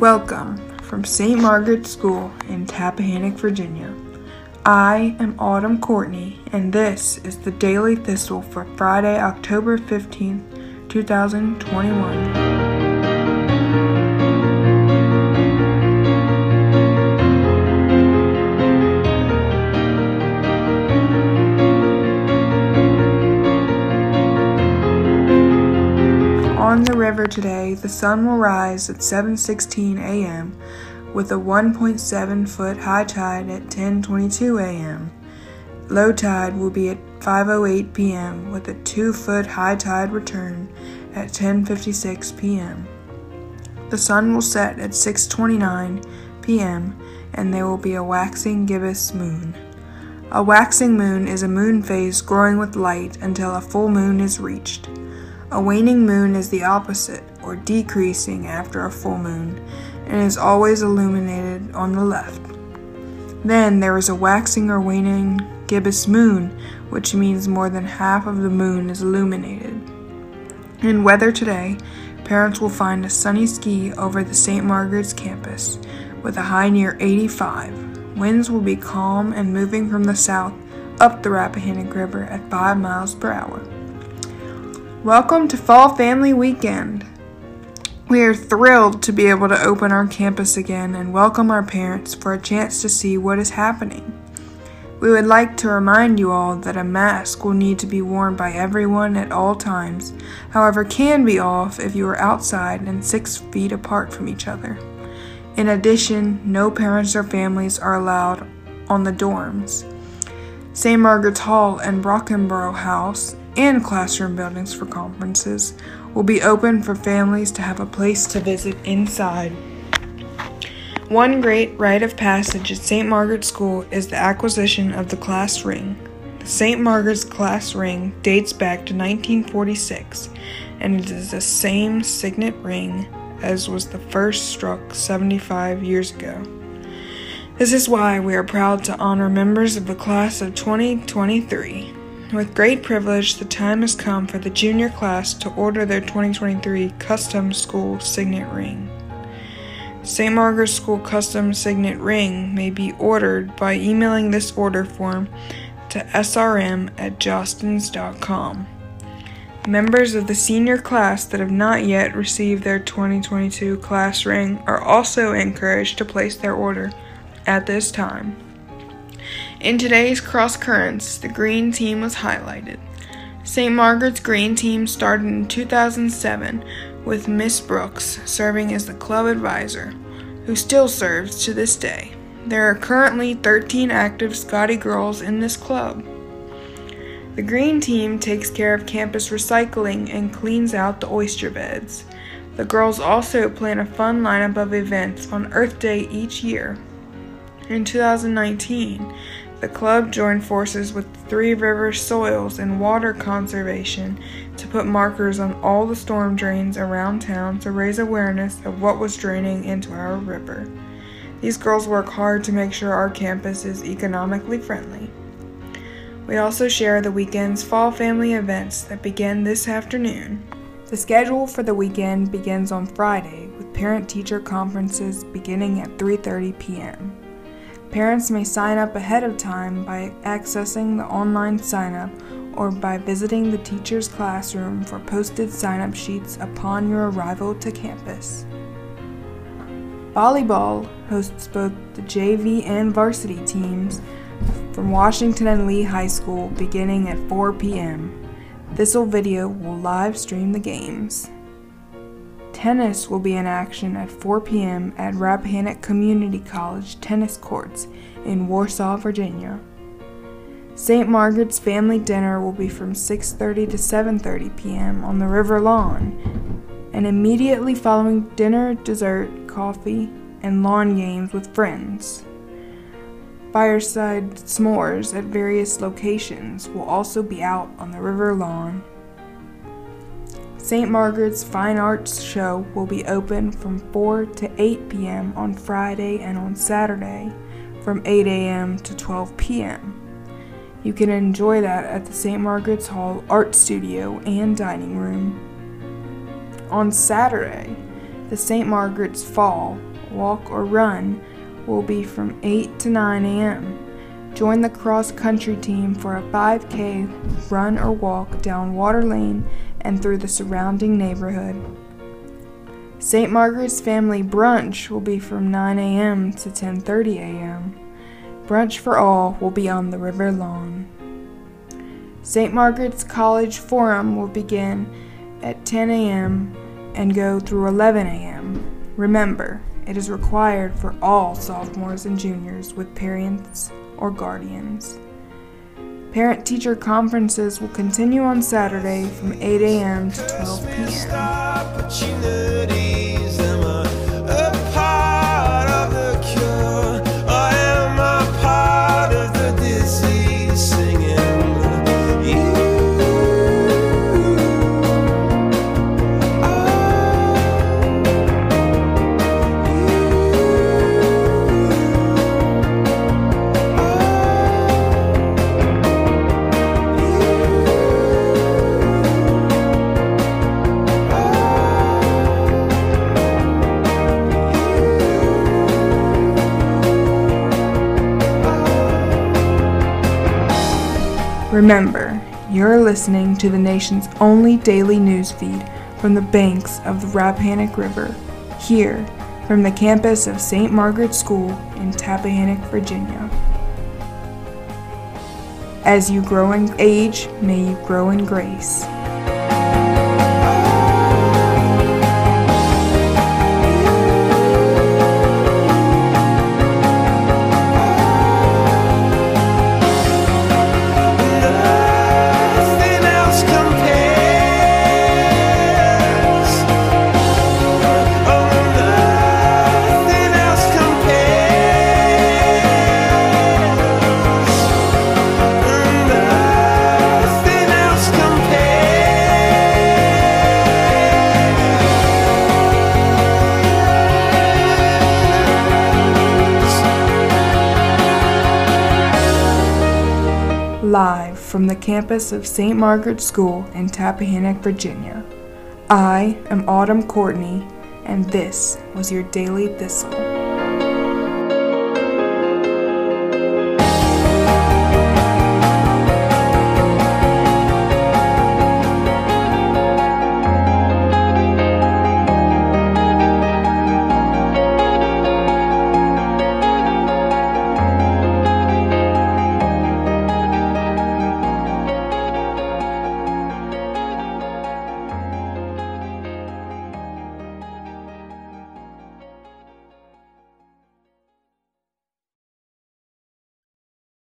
Welcome from St. Margaret's School in Tappahannock, Virginia. I am Autumn Courtney, and this is the Daily Thistle for Friday, October 15th, 2021. On the river today, the sun will rise at 7:16 a.m. with a 1.7-foot high tide at 10:22 a.m. Low tide will be at 5:08 p.m. with a 2-foot high tide return at 10:56 p.m. The sun will set at 6:29 p.m. and there will be a waxing gibbous moon. A waxing moon is a moon phase growing with light until a full moon is reached. A waning moon is the opposite, or decreasing after a full moon, and is always illuminated on the left. Then there is a waxing or waning gibbous moon, which means more than half of the moon is illuminated. In weather today, parents will find a sunny ski over the St. Margaret's campus, with a high near 85. Winds will be calm and moving from the south up the Rappahannock River at 5 miles per hour. Welcome to Fall Family Weekend. We are thrilled to be able to open our campus again and welcome our parents for a chance to see what is happening. We would like to remind you all that a mask will need to be worn by everyone at all times, however can be off if you are outside and 6 feet apart from each other. In addition, no parents or families are allowed on the dorms. St. Margaret's Hall and Brockenborough House and classroom buildings for conferences will be open for families to have a place to visit inside. One great rite of passage at St. Margaret's School is the acquisition of the class ring. The St. Margaret's class ring dates back to 1946, and it is the same signet ring as was the first struck 75 years ago. This is why we are proud to honor members of the class of 2023. With great privilege, the time has come for the junior class to order their 2023 Custom School Signet Ring. St. Margaret's School Custom Signet Ring may be ordered by emailing this order form to srm@jostens.com. Members of the senior class that have not yet received their 2022 class ring are also encouraged to place their order at this time. In today's Cross Currents, the green team was highlighted. St. Margaret's green team started in 2007 with Miss Brooks serving as the club advisor, who still serves to this day. There are currently 13 active Scotty girls in this club. The green team takes care of campus recycling and cleans out the oyster beds. The girls also plan a fun lineup of events on Earth Day each year. In 2019, the club joined forces with Three Rivers Soils and Water Conservation to put markers on all the storm drains around town to raise awareness of what was draining into our river. These girls work hard to make sure our campus is economically friendly. We also share the weekend's fall family events that begin this afternoon. The schedule for the weekend begins on Friday with parent-teacher conferences beginning at 3:30 p.m. Parents may sign up ahead of time by accessing the online sign-up or by visiting the teacher's classroom for posted sign-up sheets upon your arrival to campus. Volleyball hosts both the JV and varsity teams from Washington and Lee High School beginning at 4 p.m. Thistle Video will live stream the games. Tennis will be in action at 4 p.m. at Rappahannock Community College tennis courts in Warsaw, Virginia. St. Margaret's Family Dinner will be from 6:30 to 7:30 p.m. on the River Lawn, and immediately following dinner, dessert, coffee, and lawn games with friends. Fireside s'mores at various locations will also be out on the River Lawn. St. Margaret's Fine Arts Show will be open from 4 to 8 p.m. on Friday and on Saturday from 8 a.m. to 12 p.m. You can enjoy that at the St. Margaret's Hall Art Studio and Dining Room. On Saturday, The St. Margaret's Fall, Walk or Run, will be from 8 to 9 a.m. Join the cross-country team for a 5K run or walk down Water Lane and through the surrounding neighborhood. St. Margaret's Family Brunch will be from 9 a.m. to 10:30 a.m. Brunch for all will be on the river lawn. St. Margaret's College Forum will begin at 10 a.m. and go through 11 a.m. Remember, it is required for all sophomores and juniors with parents or guardians. Parent-teacher conferences will continue on Saturday from 8 a.m. to 12 p.m. Remember, you're listening to the nation's only daily news feed from the banks of the Rappahannock River, here from the campus of St. Margaret's School in Tappahannock, Virginia. As you grow in age, may you grow in grace. Live from the campus of St. Margaret's School in Tappahannock, Virginia. I am Autumn Courtney, and this was your Daily Thistle.